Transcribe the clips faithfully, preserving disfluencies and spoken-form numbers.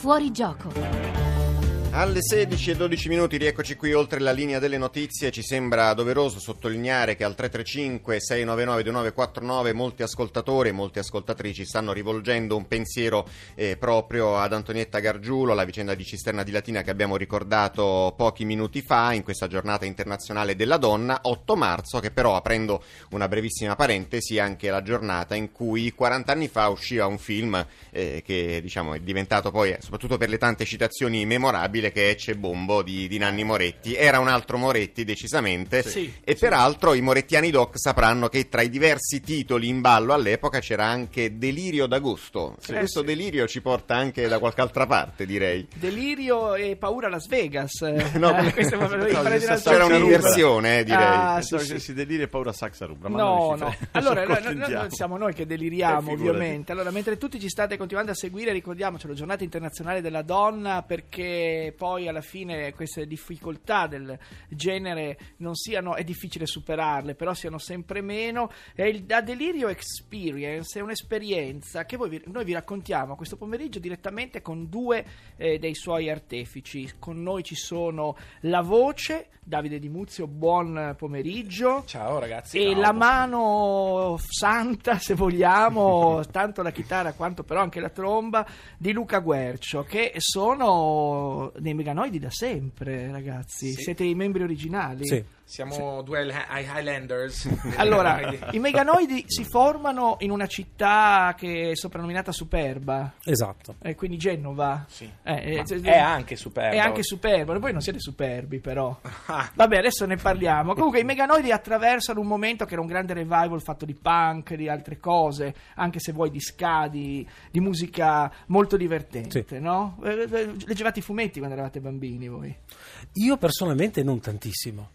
Fuorigioco. Alle sedici e dodici minuti rieccoci qui oltre la linea delle notizie. Ci sembra doveroso sottolineare che al tre tre cinque sei nove nove due nove quattro nove molti ascoltatori e molte ascoltatrici stanno rivolgendo un pensiero eh, proprio ad Antonietta Gargiulo, la vicenda di Cisterna di Latina che abbiamo ricordato pochi minuti fa in questa giornata internazionale della donna, otto marzo, che però, aprendo una brevissima parentesi, è anche la giornata in cui quarant'anni fa usciva un film eh, che diciamo è diventato poi, soprattutto per le tante citazioni memorabili, che è C'è Bombo di, di Nanni Moretti. Era un altro Moretti decisamente, sì, e sì. Peraltro i morettiani doc sapranno che tra i diversi titoli in ballo all'epoca c'era anche Delirio d'Agosto. Se eh, questo sì. Delirio ci porta anche da qualche altra parte, direi. Delirio e Paura Las Vegas. No, eh, questo no, c'era un'inversione, eh, direi. Ah, sì, sì, sì. sì, Delirio e Paura Saxa Rubra. Ma no, no. Allora, no, no, non siamo noi che deliriamo, eh, ovviamente. Allora, mentre tutti ci state continuando a seguire, ricordiamoci la giornata internazionale della donna, perché poi alla fine queste difficoltà del genere non siano, è difficile superarle, però siano sempre meno. E il da Delirio Experience è un'esperienza che voi, noi vi raccontiamo questo pomeriggio direttamente con due eh, dei suoi artefici. Con noi ci sono la voce, Davide Di Muzio, buon pomeriggio. Ciao ragazzi. E no, la mano santa, se vogliamo, tanto la chitarra quanto però anche la tromba di Luca Guercio, che sono nei Meganoidi da sempre, ragazzi. Sì. Siete i membri originali? Sì. Siamo sì. due Highlanders. Allora, i Meganoidi si formano in una città che è soprannominata Superba. Esatto. Eh, quindi Genova. Sì. Eh, eh, è anche Superba. È anche Superba. Voi non siete superbi, però. Vabbè, adesso ne parliamo. Comunque, i Meganoidi attraversano un momento che era un grande revival fatto di punk, di altre cose, anche se vuoi di ska, di, di musica molto divertente, sì. no? Leggevate i fumetti quando eravate bambini voi? Io personalmente non tantissimo.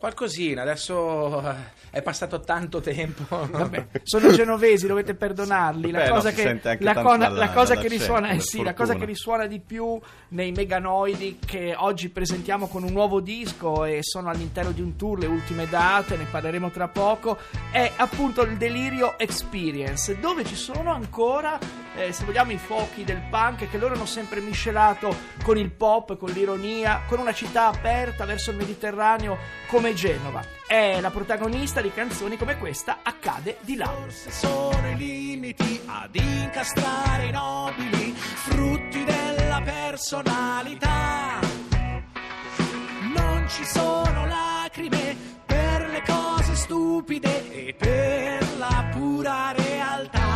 Qualcosina, adesso è passato tanto tempo. Vabbè, sono genovesi, dovete perdonarli. La Beh, cosa, no, che, la con, dalla, la cosa che risuona eh, sì, la cosa che risuona di più nei Meganoidi, che oggi presentiamo con un nuovo disco e sono all'interno di un tour, le ultime date, ne parleremo tra poco, è appunto il Delirio Experience, dove ci sono ancora, eh, se vogliamo, i fuochi del punk che loro hanno sempre miscelato con il pop, con l'ironia, con una città aperta verso il Mediterraneo come Genova. È la protagonista di canzoni come questa, Accade di là. Forse sono i limiti ad incastrare i nobili frutti della personalità. Non ci sono lacrime per le cose stupide e per la pura realtà.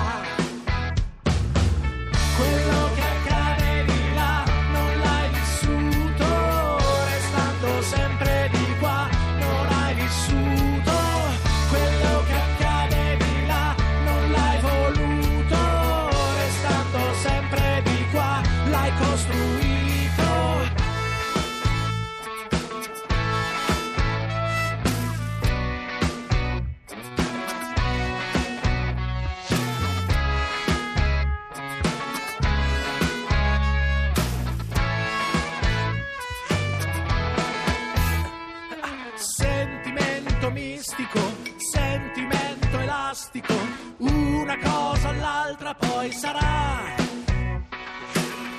Quello che accade di là non l'hai vissuto, restando sempre di qua. Vissuto quello che accade di là, non l'hai voluto, restando sempre di qua, l'hai costruito. Sentimento elastico, una cosa all'altra poi sarà.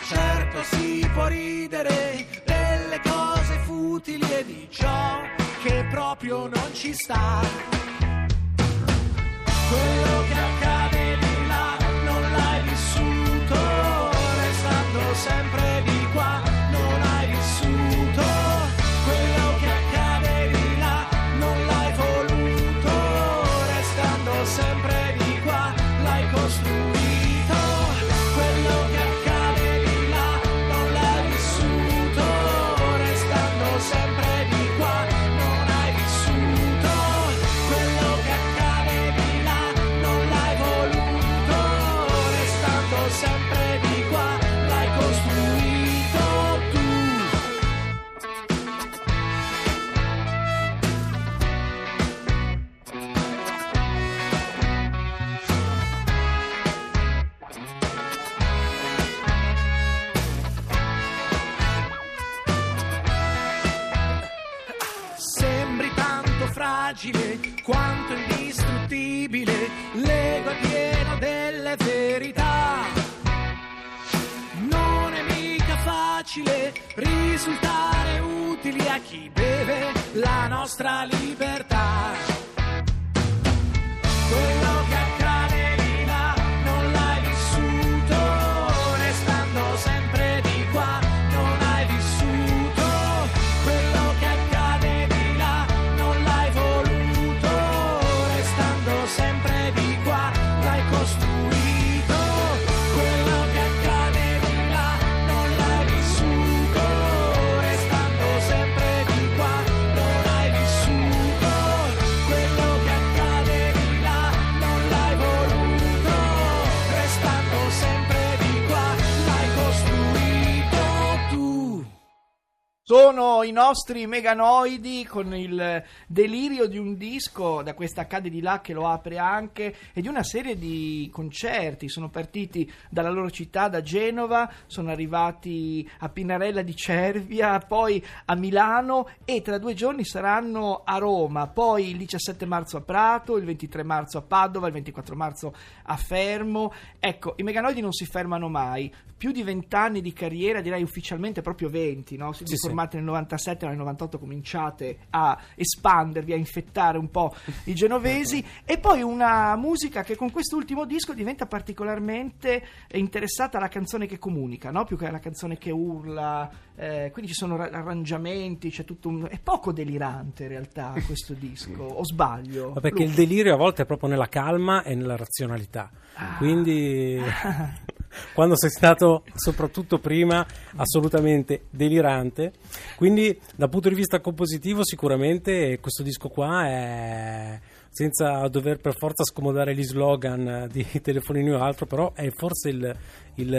Certo si può ridere delle cose futili e di ciò che proprio non ci sta. Quello che accade di là non l'hai vissuto, restando sempre di qua non hai vissuto. Quanto indistruttibile, l'ego è pieno delle verità. Non è mio facile risultare utili a chi beve la nostra libertà. Quello che accade lì là non l'hai vissuto, restando sempre di qua non hai vissuto. Quello che accade di là non l'hai voluto, restando sempre di qua l'hai costruito. Quello che accade di là non l'hai vissuto, restando sempre di qua non hai vissuto. Quello che accade di là non l'hai voluto, restando sempre di qua l'hai costruito tu. Sono i nostri Meganoidi con il delirio di un disco, da questa Accade di là che lo apre anche, e di una serie di concerti. Sono partiti dalla loro città, da Genova, sono arrivati a Pinarella di Cervia, poi a Milano, e tra due giorni saranno a Roma, poi il diciassette marzo a Prato, il ventitré marzo a Padova, il ventiquattro marzo a Fermo. Ecco, i Meganoidi non si fermano mai, più di vent'anni di carriera, direi ufficialmente proprio venti, no? Si sì, sì. Nel novantasette, nel novantotto cominciate a espandervi, a infettare un po' i genovesi. E poi una musica che con quest'ultimo disco diventa particolarmente interessata alla canzone che comunica, no? Più che alla canzone che urla, eh, quindi ci sono arrangiamenti, c'è tutto un... è poco delirante in realtà questo disco, o sbaglio? Ma perché Luca, il delirio a volte è proprio nella calma e nella razionalità, ah. quindi... Ah. Quando sei stato, soprattutto prima, assolutamente delirante. Quindi dal punto di vista compositivo sicuramente questo disco qua è, senza dover per forza scomodare gli slogan di Telefonini o altro, però è forse il, il,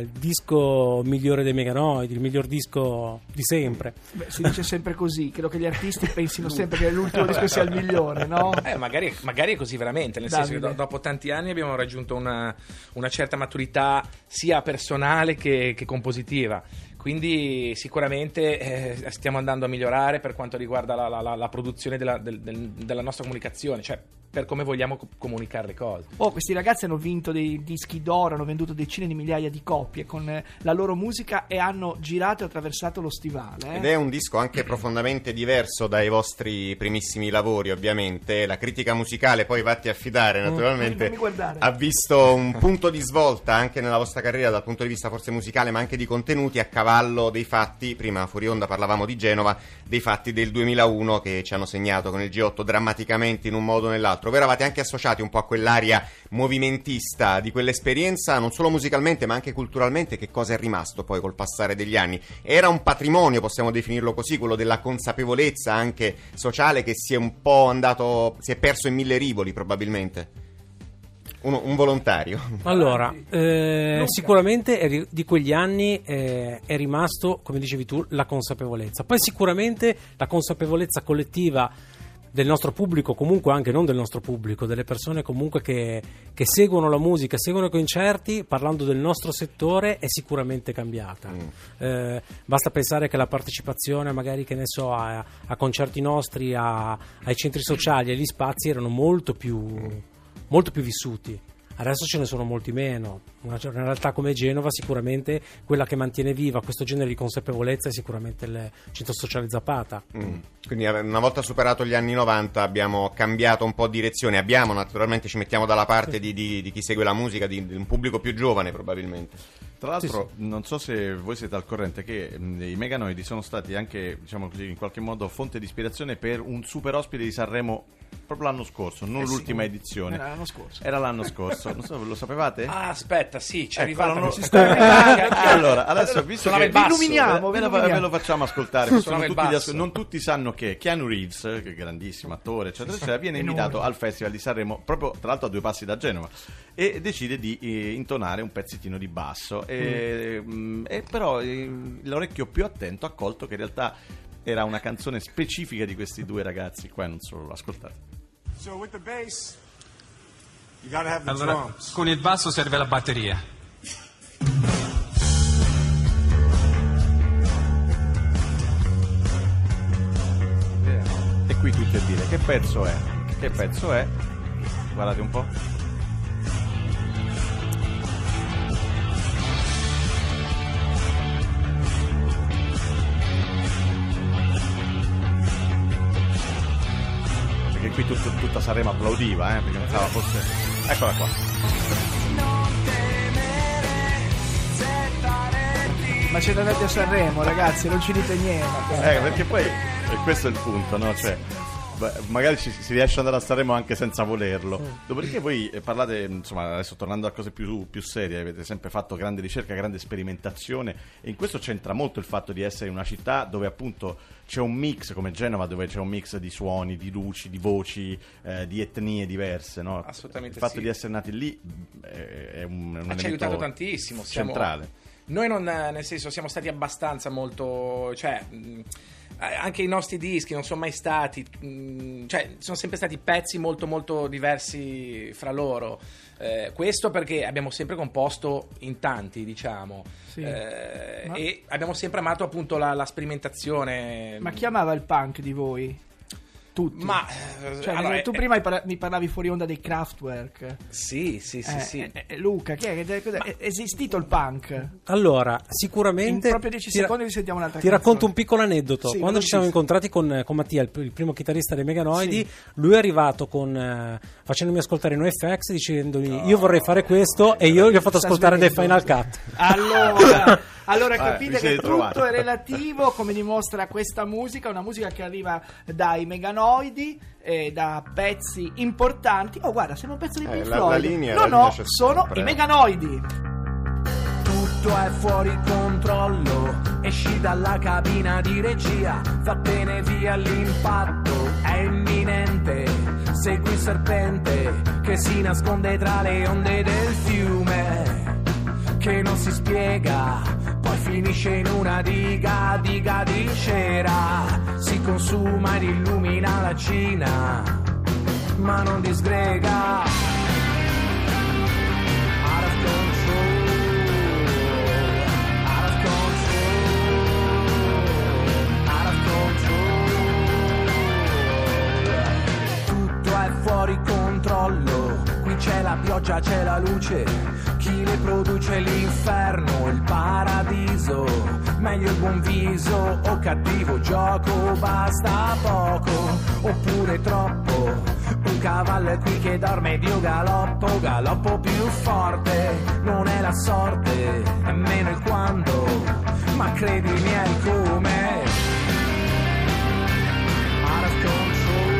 il disco migliore dei Meganoidi, il miglior disco di sempre. Beh, si dice sempre così, credo che gli artisti pensino sempre che l'ultimo disco sia il migliore, no? Eh, magari, magari è così veramente, nel Davide. senso che do, dopo tanti anni abbiamo raggiunto una, una certa maturità sia personale che, che compositiva. Quindi sicuramente eh, stiamo andando a migliorare per quanto riguarda la, la, la produzione della, del, del, della nostra comunicazione, cioè per come vogliamo co- comunicare le cose. Oh, questi ragazzi hanno vinto dei dischi d'oro, hanno venduto decine di migliaia di copie con eh, la loro musica, e hanno girato e attraversato lo stivale. Eh? Ed è un disco anche profondamente diverso dai vostri primissimi lavori, ovviamente. La critica musicale, poi vatti a affidare naturalmente, mm, ha visto un punto di svolta anche nella vostra carriera dal punto di vista forse musicale, ma anche di contenuti, a cavallo dei fatti. Prima fuori onda parlavamo di Genova, dei fatti del duemilauno che ci hanno segnato con il G otto drammaticamente in un modo o nell'altro. Voi eravate anche associati un po' a quell'aria movimentista di quell'esperienza, non solo musicalmente ma anche culturalmente. Che cosa è rimasto poi col passare degli anni? Era un patrimonio, possiamo definirlo così, quello della consapevolezza anche sociale, che si è un po' andato, si è perso in mille rivoli probabilmente. Un, un volontario. Allora, eh, sicuramente di quegli anni eh, è rimasto, come dicevi tu, la consapevolezza. Poi sicuramente la consapevolezza collettiva del nostro pubblico, comunque anche non del nostro pubblico, delle persone comunque che, che seguono la musica, seguono i concerti, parlando del nostro settore, è sicuramente cambiata. Mm. Eh, basta pensare che la partecipazione, magari, che ne so, a, a concerti nostri, a, ai centri sociali, agli spazi, erano molto più... Mm. molto più vissuti. Adesso ce ne sono molti meno. Una realtà come Genova, sicuramente quella che mantiene viva questo genere di consapevolezza è sicuramente il centro sociale Zappata. Mm. Quindi una volta superato gli anni novanta abbiamo cambiato un po' direzione. Abbiamo, naturalmente ci mettiamo dalla parte di, di, di chi segue la musica, di, di un pubblico più giovane probabilmente. Tra l'altro sì, sì. non so se voi siete al corrente che mh, i Meganoidi sono stati anche, diciamo così, in qualche modo fonte di ispirazione per un super ospite di Sanremo proprio l'anno scorso, non eh sì, l'ultima edizione. Era l'anno scorso. Era l'anno scorso, non so, lo sapevate? Ah, aspetta, sì, ci è ecco, arrivato. Non... allora, adesso visto che vi illuminiamo, ve, ve lo facciamo ascoltare, tutti asco- non tutti sanno che Keanu Reeves, che è grandissimo attore, eccetera, eccetera, viene invitato al Festival di Sanremo, proprio tra l'altro a due passi da Genova, e decide di eh, intonare un pezzettino di basso. E, mm. e però eh, l'orecchio più attento ha colto che in realtà era una canzone specifica di questi due ragazzi qua, non solo, ascoltate. So with the bass, you gotta have the allora, drums. Con il basso serve la batteria. E qui tutti a dire che pezzo è, che pezzo è, guardate un po'. Sanremo applaudiva, eh, perché pensava fosse... Eccola qua. Ma c'è davanti a Sanremo, ragazzi, non ci dite niente. Eh, perché poi, e questo è il punto, no? Cioè, magari ci, si riesce ad andare a Sanremo anche senza volerlo. Sì. Dopodiché voi parlate, insomma, adesso tornando a cose più, più serie, avete sempre fatto grande ricerca, grande sperimentazione, e in questo c'entra molto il fatto di essere in una città dove appunto c'è un mix, come Genova, dove c'è un mix di suoni, di luci, di voci, eh, di etnie diverse, no? Assolutamente. Il fatto sì. di essere nati lì è un, è un ah, ci ha aiutato tantissimo. Siamo... centrale. Noi non, nel senso, siamo stati abbastanza molto, cioè... anche i nostri dischi non sono mai stati, cioè sono sempre stati pezzi molto molto diversi fra loro, eh, questo perché abbiamo sempre composto in tanti, diciamo, sì, eh, ma... e abbiamo sempre amato appunto la, la sperimentazione. Ma chi amava il punk di voi? Tutti. Ma cioè, allora, tu eh, prima eh, mi parlavi fuori onda dei Kraftwerk. Sì, sì, sì, eh, sì. Eh, Luca, chi è, cos'è? Ma... è esistito il punk? Allora, sicuramente. In proprio dieci ti secondi ra- sentiamo un'altra cosa. Ti canzone. racconto un piccolo aneddoto. Sì, quando ci siamo incontrati con, con Mattia, il, il primo chitarrista dei Meganoidi, sì. lui è arrivato con eh, facendomi ascoltare NoFX, dicendomi no, io vorrei fare questo, no, e io gli ho fatto ascoltare dei Final Cut. Allora, allora capite che tutto trovato. è relativo, come dimostra questa musica, una musica che arriva dai Meganoidi. Eh, da pezzi importanti. Oh, guarda, sembra un pezzo di Pink eh, Floyd. La, la linea, no, no, sono i Meganoidi. Tutto è fuori controllo. Esci dalla cabina di regia, vattene via, l'impatto è imminente. Segui il serpente che si nasconde tra le onde del fiume, che non si spiega, poi finisce in una diga, diga di cera, si consuma ed illumina la Cina, ma non disgrega. Out of control, out of control, out of control. Tutto è fuori controllo, qui c'è la pioggia, c'è la luce. Chi le produce l'inferno, il paradiso, meglio il buon viso o cattivo gioco, basta poco oppure troppo, un cavallo è qui che dorme ed io galoppo, galoppo più forte, non è la sorte, è meno il quando, ma credimi è il come. Out of control,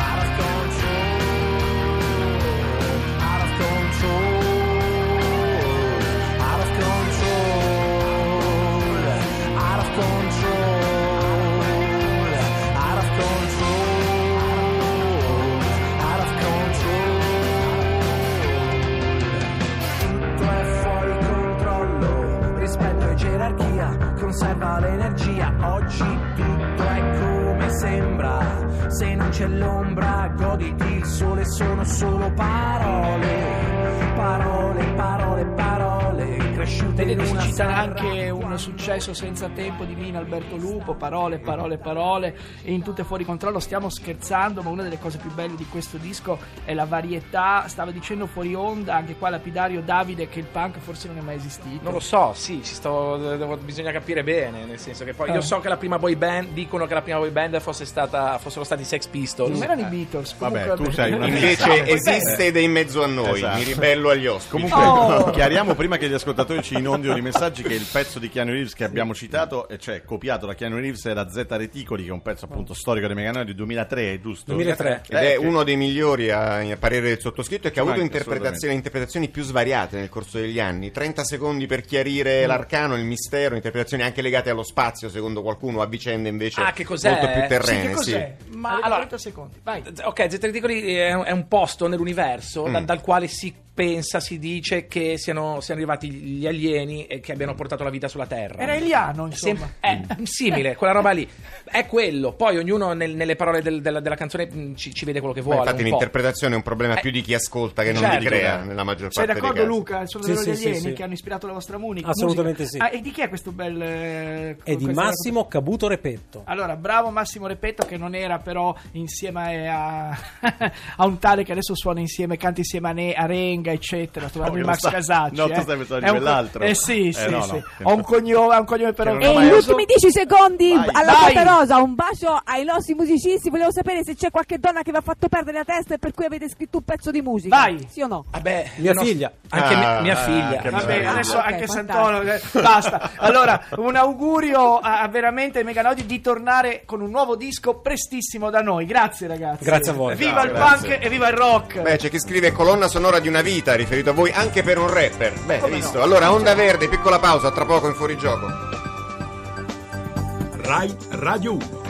out of control, out of control, out of control, out of control, out of control. Tutto è fuori controllo, rispetto e gerarchia, conserva l'energia, oggi tutto è come sembra, se non c'è l'ombra goditi il sole, sono solo parole. Parole, parole, parole. Cresciute. Vedete, ci sarà anche un successo senza tempo di Mina, Alberto Lupo. Parole, parole, parole. E in tutto è fuori controllo. Stiamo scherzando, ma una delle cose più belle di questo disco è la varietà. Stava dicendo fuori onda, anche qua lapidario Davide, che il punk forse non è mai esistito. Non lo so, sì, ci sto, devo, bisogna capire bene. Nel senso che poi eh. io so che la prima boy band, dicono che la prima boy band fosse stata, fossero stati i Sex Pistols. Non erano eh. i Beatles. Comunque, vabbè, tu sei una invece esiste ed è in mezzo a noi. Esatto. Mi ribello agli ospiti. Comunque oh. chiariamo prima che gli ascoltatori ci inondino i messaggi che il pezzo di Keanu Reeves che abbiamo citato, cioè copiato da Keanu Reeves, è da Zeta Reticoli, che è un pezzo appunto storico dei Meganoidi del duemilatré, giusto? duemilatré Ed eh, è che... uno dei migliori a, a parere del sottoscritto, e che ha avuto interpretazioni, interpretazioni più svariate nel corso degli anni. trenta secondi per chiarire mm. l'arcano, il mistero, interpretazioni anche legate allo spazio secondo qualcuno, a vicende invece ah, che cos'è? molto più terrene. Sì, che cos'è? Sì. Ma allora, trenta secondi, vai. Ok, Zeta Reticoli è un posto nell'universo mm. da, dal quale si pensa, si dice che siano, siano arrivati gli alieni e che abbiano portato la vita sulla Terra. Era Eliano, insomma. È simile, quella roba lì. È quello. Poi ognuno nel, nelle parole del, della, della canzone ci, ci vede quello che vuole. Ma infatti un l'interpretazione po'. è un problema eh, più di chi ascolta che certo, non li crea, nella maggior parte dei casi. Sei d'accordo, Luca? Sono sì, loro sì, gli alieni sì, sì. che hanno ispirato la vostra musica. Assolutamente musica. sì. Ah, e di chi è questo bel... Eh, è di Massimo racconto? Cabuto Repetto. Allora, bravo Massimo Repetto, che non era però insieme a, a un tale che adesso suona insieme, canta insieme a Nea, a Reng, Reng, eccetera, soprattutto no, di Max sta, Casacci. No, eh. Tu stai pensando di quell'altro. Un... Eh sì, eh, sì, no, sì. No, ho un cognome, un cognome però. E gli ultimi dieci secondi vai, alla Porta Rosa, un bacio ai nostri musicisti. Volevo sapere se c'è qualche donna che vi ha fatto perdere la testa e per cui avete scritto un pezzo di musica. Vai. Sì o no? Vabbè, mia no... figlia, anche ah, mia, mia figlia. Anche Vabbè, mia adesso okay, anche Sant'Ono, basta. Allora, un augurio a veramente Meganoidi di tornare con un nuovo disco prestissimo da noi. Grazie ragazzi. Grazie a voi. Viva il punk e viva il rock. Beh, c'è chi scrive colonna sonora di una vita, riferito a voi anche per un rapper. Beh, come visto. No? Allora, Onda Verde, piccola pausa, tra poco in Fuorigioco. Rai Radio uno.